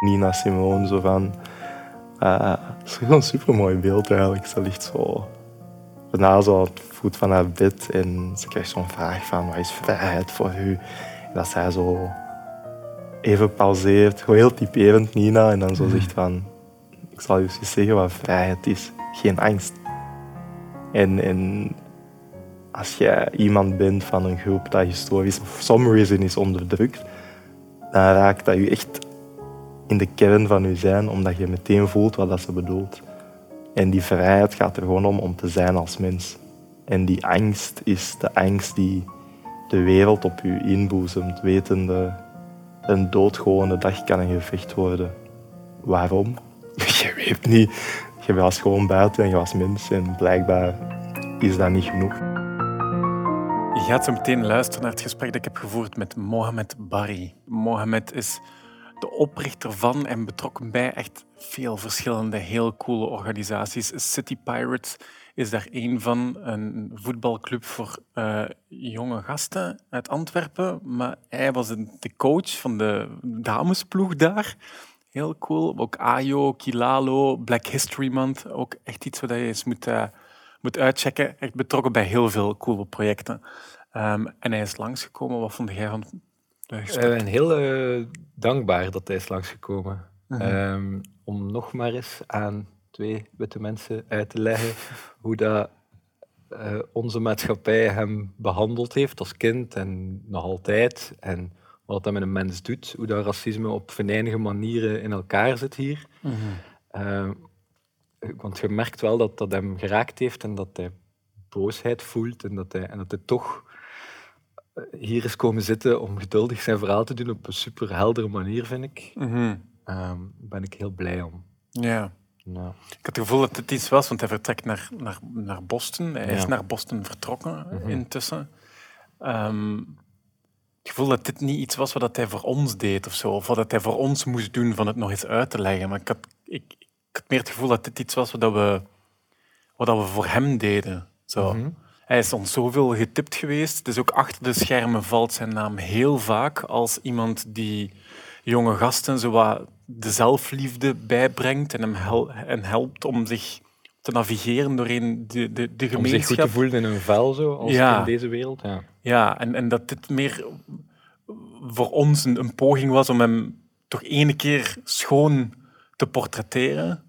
Nina Simone, zo van... Het is gewoon een supermooi beeld eigenlijk. Ze ligt zo... daarna zo op het voet van haar bed en ze krijgt zo'n vraag van... Wat is vrijheid voor u? En dat zij zo... even pauzeert, gewoon heel typerend Nina. En dan zo zegt van... Ik zal u eens zeggen wat vrijheid is. Geen angst. En als jij iemand bent van een groep dat historisch of some reason is onderdrukt, dan raakt dat je echt in de kern van je zijn, omdat je meteen voelt wat dat ze bedoelt. En die vrijheid gaat er gewoon om te zijn als mens. En die angst is de angst die de wereld op je inboezemt, wetende een doodgewone dag kan een gevecht worden. Waarom? Je weet niet. Je was gewoon buiten en je was mens en blijkbaar is dat niet genoeg. Je gaat zo meteen luisteren naar het gesprek dat ik heb gevoerd met Mohamed Barrie. Mohamed is de oprichter van en betrokken bij echt veel verschillende heel coole organisaties. City Pirates is daar één van, een voetbalclub voor jonge gasten uit Antwerpen. Maar hij was de coach van de damesploeg daar. Heel cool. Ook Ayo, Kilalo, Black History Month. Ook echt iets wat je eens moet uitchecken. Echt betrokken bij heel veel coole projecten. En hij is langsgekomen. Wat vond jij van het gesprek? Ik ben heel dankbaar dat hij is langsgekomen. Uh-huh. Om nog maar eens aan twee witte mensen uit te leggen hoe dat onze maatschappij hem behandeld heeft als kind en nog altijd. En wat dat met een mens doet, hoe dat racisme op venijnige manieren in elkaar zit hier. Mm-hmm. Want je merkt wel dat dat hem geraakt heeft en dat hij boosheid voelt en dat hij toch hier is komen zitten om geduldig zijn verhaal te doen op een super heldere manier, vind ik. Mm-hmm. Ben ik heel blij om. Ja. Nou. Ik had het gevoel dat het iets was, want hij vertrekt naar Boston. Hij is naar Boston vertrokken intussen. Het gevoel dat dit niet iets was wat hij voor ons deed of wat hij voor ons moest doen van het nog eens uit te leggen. Maar ik had meer het gevoel dat dit iets was wat we voor hem deden. Zo. Mm-hmm. Hij is ons zoveel getipt geweest. Dus ook achter de schermen valt zijn naam heel vaak als iemand die jonge gasten zo wat de zelfliefde bijbrengt en hem helpt om zich te navigeren doorheen de gemeenschap. Om zich goed te voelen in hun vel, zo, als in deze wereld. Ja, en dat dit meer voor ons een poging was om hem toch ene keer schoon te portretteren,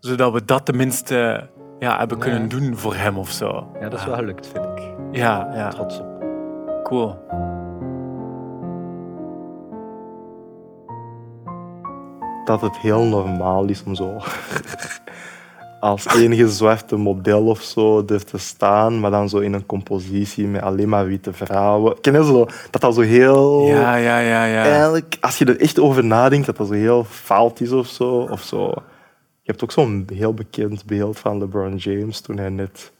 zodat we dat tenminste hebben kunnen doen voor hem of zo. Ja, dat is wel gelukt, vind ik. Ja. Trots op. Cool. Dat het heel normaal is om zo... als enige zwarte model of zo er te staan, maar dan zo in een compositie met alleen maar witte vrouwen. Ken je zo? Dat zo heel... Ja. Eigenlijk, als je er echt over nadenkt, dat zo heel fout is of zo. Je hebt ook zo'n heel bekend beeld van LeBron James toen hij net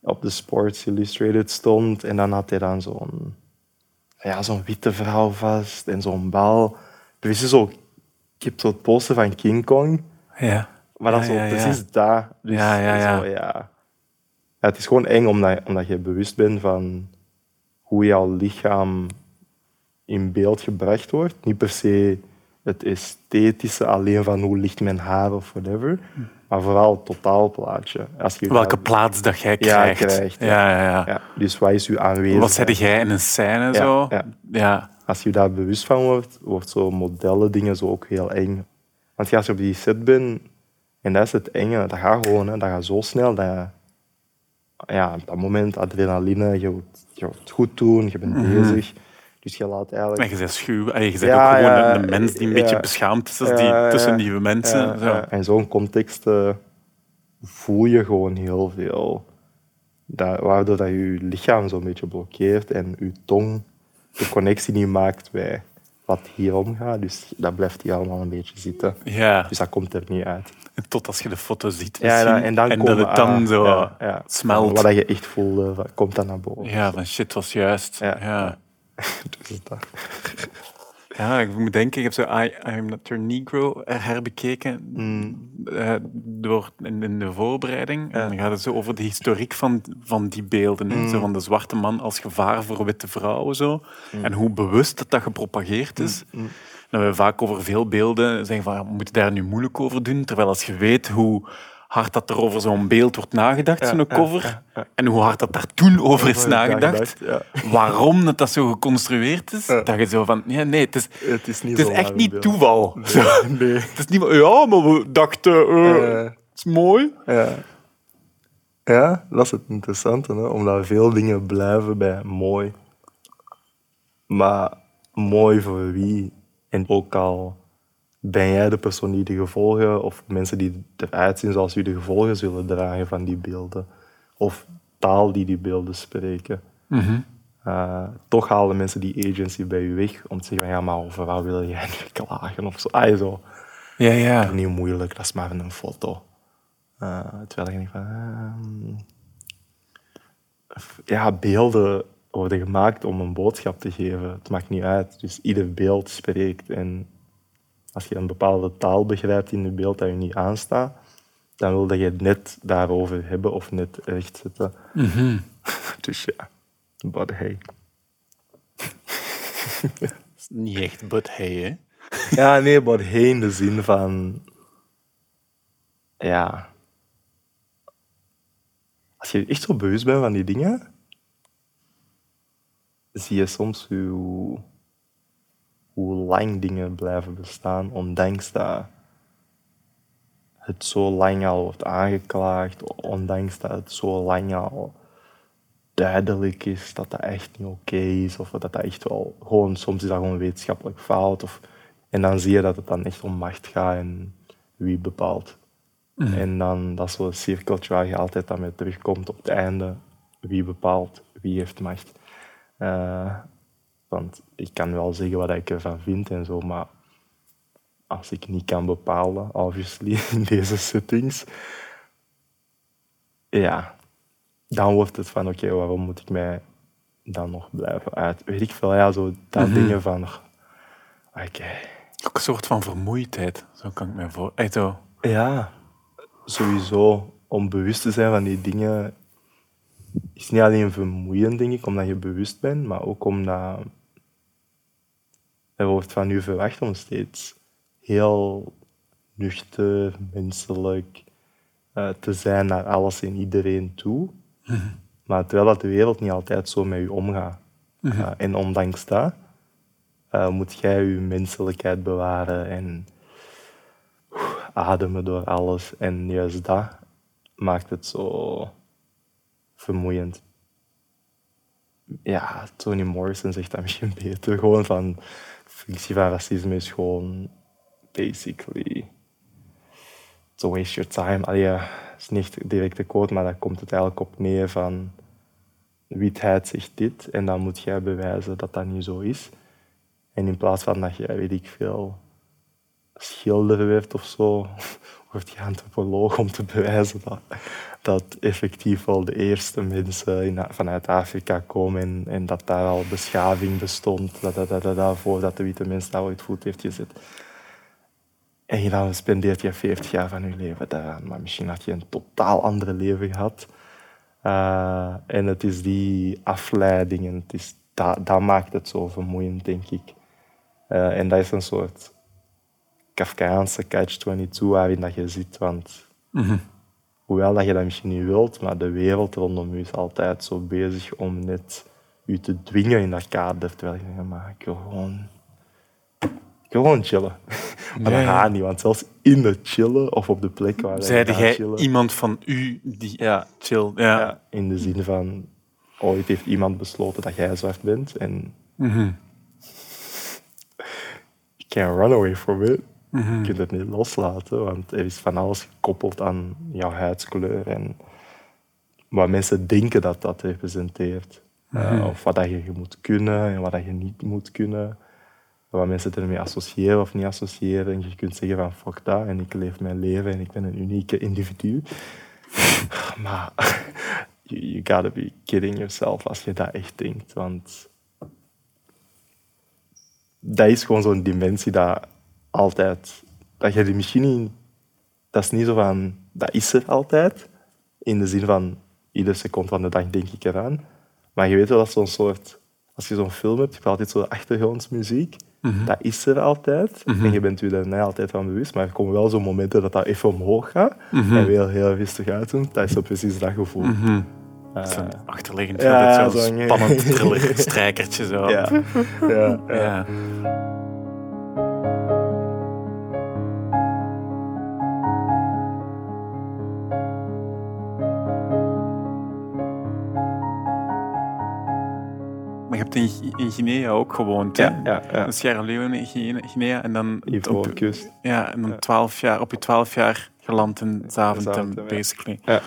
op de Sports Illustrated stond. En dan had hij dan zo'n witte vrouw vast en zo'n bal. Dus ik heb zo het poster van King Kong. Ja. Maar dat is precies daar. Dus het is gewoon eng omdat je bewust bent van hoe jouw lichaam in beeld gebracht wordt. Niet per se het esthetische alleen van hoe ligt mijn haar of whatever, maar vooral het totaalplaatje. Welke plaats dat jij krijgt. Ja. Dus wat is je aanwezigheid? Wat zei jij in een scène? Zo? Ja. Als je daar bewust van wordt, wordt zo modellen dingen zo ook heel eng. Want als je op die set bent, en dat is het enge, dat gaat gewoon, hè, dat gaat zo snel. Op dat moment, adrenaline, je wilt het goed doen, je bent bezig. Dus je laat eigenlijk... En je bent schuw, je bent ook gewoon een mens die een beetje beschaamd is tussen nieuwe mensen. En in zo'n context voel je gewoon heel veel. Waardoor dat je lichaam zo'n beetje blokkeert en je tong de connectie niet maakt bij... wat hier omgaat, dus dat blijft hier allemaal een beetje zitten. Ja. Dus dat komt er niet uit. Tot als je de foto ziet en dat het dan zo smelt. Wat je echt voelde, komt dan naar boven. Ja, van shit was juist. Ja. Dus dat. Ja, ik moet denken, ik heb zo I Am Not Your Negro herbekeken in de voorbereiding. En dan gaat het zo over de historiek van die beelden. Zo van de zwarte man als gevaar voor witte vrouwen. Zo. En hoe bewust dat gepropageerd is. dat we vaak over veel beelden zeggen van, ja, we moeten daar nu moeilijk over doen. Terwijl als je weet hoe hard dat er over zo'n beeld wordt nagedacht, zo'n cover, en hoe hard dat daar toen over is nagedacht, waarom dat zo geconstrueerd is, dat je zo van, nee, het is echt niet toeval. Nee. Het is niet, ja, maar we dachten, het is mooi. Ja, dat is het interessante, hè? Omdat veel dingen blijven bij mooi. Maar mooi voor wie? En ook al ben jij de persoon die de gevolgen, of mensen die eruit zien zoals u de gevolgen zullen dragen van die beelden, of taal die beelden spreken. Mm-hmm. Toch halen mensen die agency bij u weg om te zeggen, ja, maar over wat wil jij nu klagen? Of zo. Zo. Ja. Dat is niet moeilijk, dat is maar een foto. Terwijl ik denk van... beelden worden gemaakt om een boodschap te geven. Het maakt niet uit. Dus ieder beeld spreekt. En als je een bepaalde taal begrijpt in het beeld dat je niet aanstaat, dan wil dat je het net daarover hebben of net rechtzetten. Mm-hmm. Dus ja, but hey. Is niet echt but hey, hè? Ja, nee, but hey in de zin van... Ja... Als je echt zo bewust bent van die dingen, zie je soms hoe lang dingen blijven bestaan, ondanks dat het zo lang al wordt aangeklaagd, ondanks dat het zo lang al duidelijk is dat dat echt niet oké is, of dat echt wel gewoon, soms is dat gewoon wetenschappelijk fout. En dan zie je dat het dan echt om macht gaat en wie bepaalt. Mm. En dan, dat is zo'n cirkeltje waar je altijd dan mee terugkomt op het einde. Wie bepaalt, wie heeft macht. Want ik kan wel zeggen wat ik ervan vind en zo, maar als ik niet kan bepalen, obviously, in deze settings, ja, dan wordt het van, oké, waarom moet ik mij dan nog blijven uit? Weet ik veel, ja, zo dat dingen van... Ook een soort van vermoeidheid, zo kan ik mij voorstellen. Ja, sowieso, om bewust te zijn van die dingen is niet alleen vermoeiend, denk ik, omdat je bewust bent, maar ook omdat er wordt van u verwacht om steeds heel nuchter, menselijk te zijn naar alles en iedereen toe. Mm-hmm. Maar terwijl dat de wereld niet altijd zo met u omgaat. Mm-hmm. En ondanks dat moet jij je menselijkheid bewaren en ademen door alles. En juist dat maakt het zo... vermoeiend. Ja, Toni Morrison zegt dat misschien beter. Gewoon van, de functie van racisme is gewoon basically to waste your time. Allee, dat is niet direct de quote, maar daar komt het eigenlijk op neer van witheid zegt dit en dan moet jij bewijzen dat dat niet zo is. En in plaats van dat jij, weet ik veel, schilder werd of zo, wordt je antropoloog om te bewijzen dat effectief wel de eerste mensen vanuit Afrika komen en dat daar al beschaving bestond, voordat de witte mens daar ooit voet heeft gezet. En dan spendeert je 40 jaar van je leven daaraan, maar misschien had je een totaal ander leven gehad. En het is die afleidingen, dat maakt het zo vermoeiend, denk ik. En dat is een soort Kafkaanse catch-22 waarin dat je zit, want... Mm-hmm. Hoewel dat je dat misschien niet wilt, maar de wereld rondom je is altijd zo bezig om net je te dwingen in dat kader. Terwijl je denkt, maar ik wil gewoon chillen. Nee. Maar dat gaat niet, want zelfs in het chillen of op de plek waar zeide jij chillen, iemand van u die chill. Ja, in de zin van, ooit heeft iemand besloten dat jij zwart bent en... Mm-hmm. You can't run away from it. Mm-hmm. Je kunt het niet loslaten, want er is van alles gekoppeld aan jouw huidskleur en wat mensen denken dat dat representeert. Mm-hmm. Of wat je moet kunnen en wat je niet moet kunnen. Wat mensen ermee associëren of niet associëren. En je kunt zeggen van, fuck dat, en ik leef mijn leven en ik ben een unieke individu. Maar you gotta be kidding yourself als je dat echt denkt, want dat is gewoon zo'n dimensie dat... altijd. Dat je die misschien niet... Dat is niet zo van... Dat is er altijd. In de zin van... Iedere seconde van de dag denk ik eraan. Maar je weet wel dat zo'n soort... Als je zo'n film hebt, je hebt altijd zo'n achtergrondmuziek. Mm-hmm. Dat is er altijd. Mm-hmm. En je bent je daarna altijd van bewust. Maar er komen wel zo'n momenten dat dat even omhoog gaat. Mm-hmm. En weer heel rustig uitdoet. Dat is zo precies dat gevoel. Mm-hmm. Zo'n achterliggend, ja, zo'n spannend thriller-strijkertje. Zo. Ja. Ja, ja. Ja. Maar je hebt in Guinea ook gewoond, hè? Ja, ja, ja. In Sierra Leone, in Guinea. En dan op, ja, en dan 12 jaar, op je 12 jaar geland in Zaventem, ja, basically. Ja.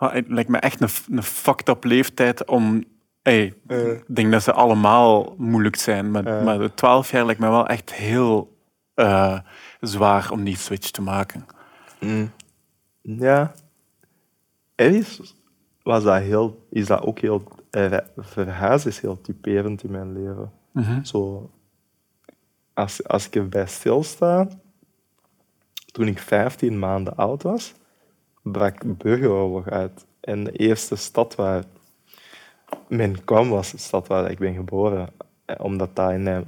Oh, het lijkt me echt een fucked up leeftijd om... Ik denk dat ze allemaal moeilijk zijn, maar de 12 jaar lijkt me wel echt heel zwaar om die switch te maken. Mm. Ja. Verhuis is heel typerend in mijn leven. Mm-hmm. Zo, als ik erbij stilsta... Toen ik 15 maanden oud was... brak burgeroorlog uit. En de eerste stad waar men kwam, was de stad waar ik ben geboren. Omdat dat een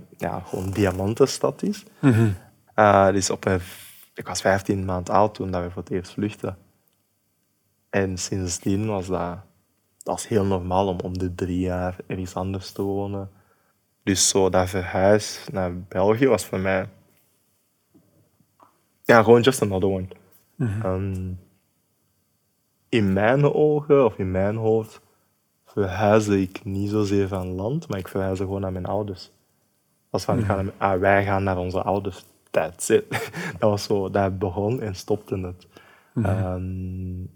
diamantenstad is. Mm-hmm. Dus ik was 15 maanden oud toen dat we voor het eerst vluchtten. En sindsdien was dat heel normaal om de 3 jaar ergens anders te wonen. Dus zo dat verhuis naar België was voor mij... Ja, gewoon just another one. Mm-hmm. In mijn ogen of in mijn hoofd verhuisde ik niet zozeer van land, maar ik verhuisde gewoon naar mijn ouders. Als van, wij gaan naar onze ouders. That's it. Dat was zo, dat begon en stopte het. Mm-hmm.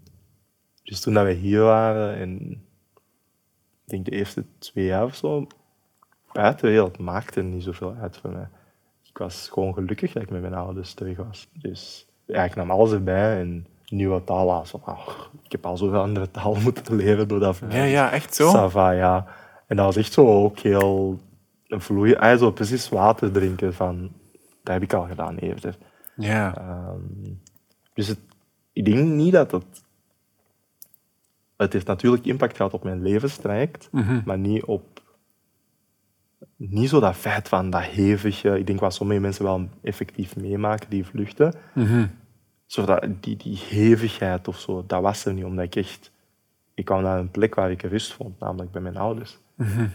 Dus toen dat we hier waren, en ik denk de eerste 2 jaar of zo, buitenwereld maakte niet zoveel uit voor mij. Ik was gewoon gelukkig dat ik met mijn ouders terug was. Dus ja, ik nam alles erbij en... nieuwe taal was. Ik heb al zoveel andere talen moeten leren door dat... Ja, echt zo? Sava, ja. En dat was echt zo ook heel vloeiend. Zo precies water drinken van... Dat heb ik al gedaan eerder. Ja. Dus ik denk niet dat het... Het heeft natuurlijk impact gehad op mijn levenstraject, mm-hmm. maar niet op... Niet zo dat feit van dat hevige... Ik denk wat sommige mensen wel effectief meemaken, die vluchten... Mm-hmm. Die hevigheid of zo, dat was er niet, omdat ik kwam naar een plek waar ik rust vond, namelijk bij mijn ouders. Mm-hmm.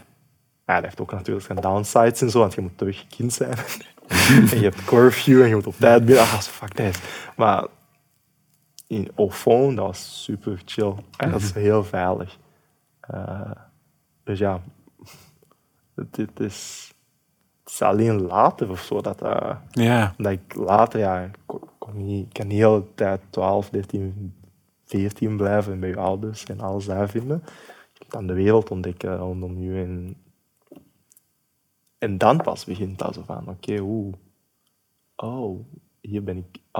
Ja, dat heeft ook natuurlijk zijn downsides en zo, want je moet terug kind zijn. En je hebt curfew en je moet op tijd binnen. Fuck that. Maar in Ophone, dat was super chill. En dat is heel veilig. Dus ja, het is alleen later of zo, dat ik later... Ja, ik kan de hele tijd 12, 13, 14 blijven en bij je ouders en alles daar vinden. Je moet dan de wereld ontdekken rondom je. En dan pas begint dat zo van, hier ben ik.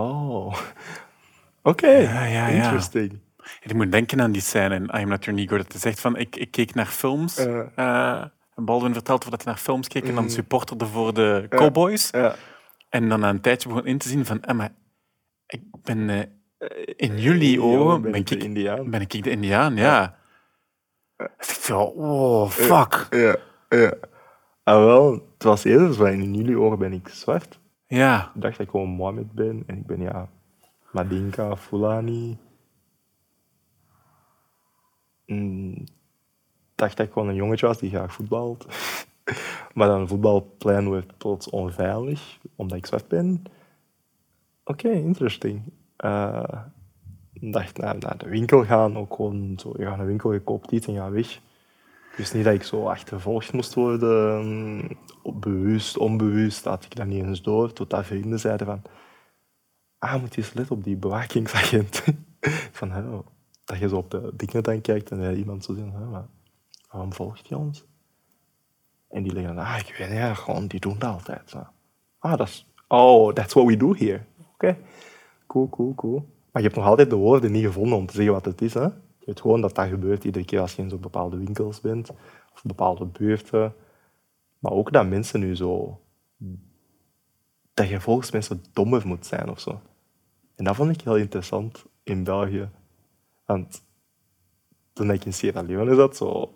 Oké, ja, interesting. Ja. Je moet denken aan die scène in I Am Not Your Negro. Dat is echt van, ik keek naar films. Baldwin vertelt dat hij naar films keek en dan supporterde voor de cowboys. En dan na een tijdje begon in te zien van... Maar ik ben... in jullie ogen ben ik de Indiaan, ja. Dus ik dacht, fuck. Ja. Ah, wel, het was eerder zo. In jullie ogen ben ik zwart. Ja. Ik dacht dat ik gewoon Mohammed ben. En ik ben, Madinka, Fulani. Ik dacht dat ik gewoon een jongetje was die graag voetbalt. Maar dan voetbalplein wordt plots onveilig, omdat ik zwart ben. Oké, interesting. Ik dacht naar de winkel gaan, ook gewoon zo, je gaat naar de winkel, je koopt iets en je gaat weg. Dus niet dat ik zo achtervolgd moest worden, bewust, onbewust, had ik dat niet eens door, totdat vrienden zeiden van, moet je eens letten op die bewakingsagent. Van, hallo, dat je zo op de dingen dan kijkt en iemand zo zegt, maar waarom volgt hij ons? En die liggen dan, ik weet niet, gewoon, die doen dat altijd. Zo. That's what we do here. Oké. Cool. Maar je hebt nog altijd de woorden niet gevonden om te zeggen wat het is. Hè? Je weet gewoon dat dat gebeurt iedere keer als je in zo'n bepaalde winkels bent. Of bepaalde buurten. Maar ook dat mensen nu zo... Dat je volgens mensen dommer moet zijn of zo. En dat vond ik heel interessant in België. Want toen ik in Sierra Leone zat, zo...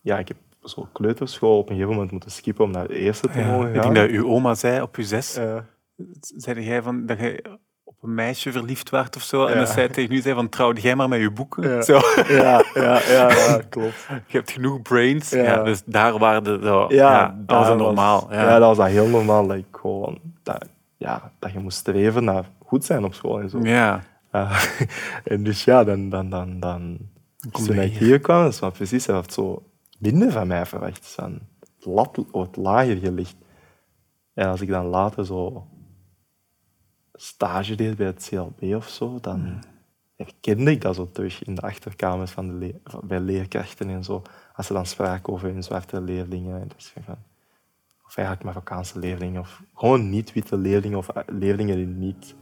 Ja, ik heb zo kleuterschool op een gegeven moment moeten skippen om naar de eerste te mogen gaan. Ik denk dat uw oma zei op je 6, zei jij van, dat jij op een meisje verliefd werd of zo, en dat zij tegen u zei van, trouw jij maar met je boeken. Ja, zo. Ja, klopt. Je hebt genoeg brains. Ja. Ja, dus daar waren de... Zo, dat was normaal. Dat was dat heel normaal. Dat, ik gewoon, dat je moest streven naar goed zijn op school en zo. Ja. En dus dan toen ik hier kwam, dat was precies zo minder van mij verwacht. Het lat wordt lager gelegd. En als ik dan later zo stage deed bij het CLB of zo, dan herkende ik dat zo terug in de achterkamers van de bij leerkrachten en zo. Als ze dan spraken over hun zwarte leerlingen. En dus van, of eigenlijk Marokkaanse leerlingen, of gewoon niet-witte leerlingen, of leerlingen die niet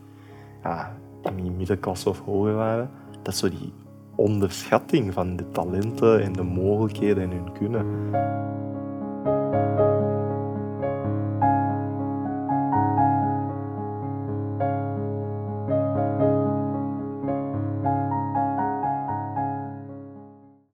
in middenklasse of hoger waren. Dat is zo die onderschatting van de talenten en de mogelijkheden en hun kunnen.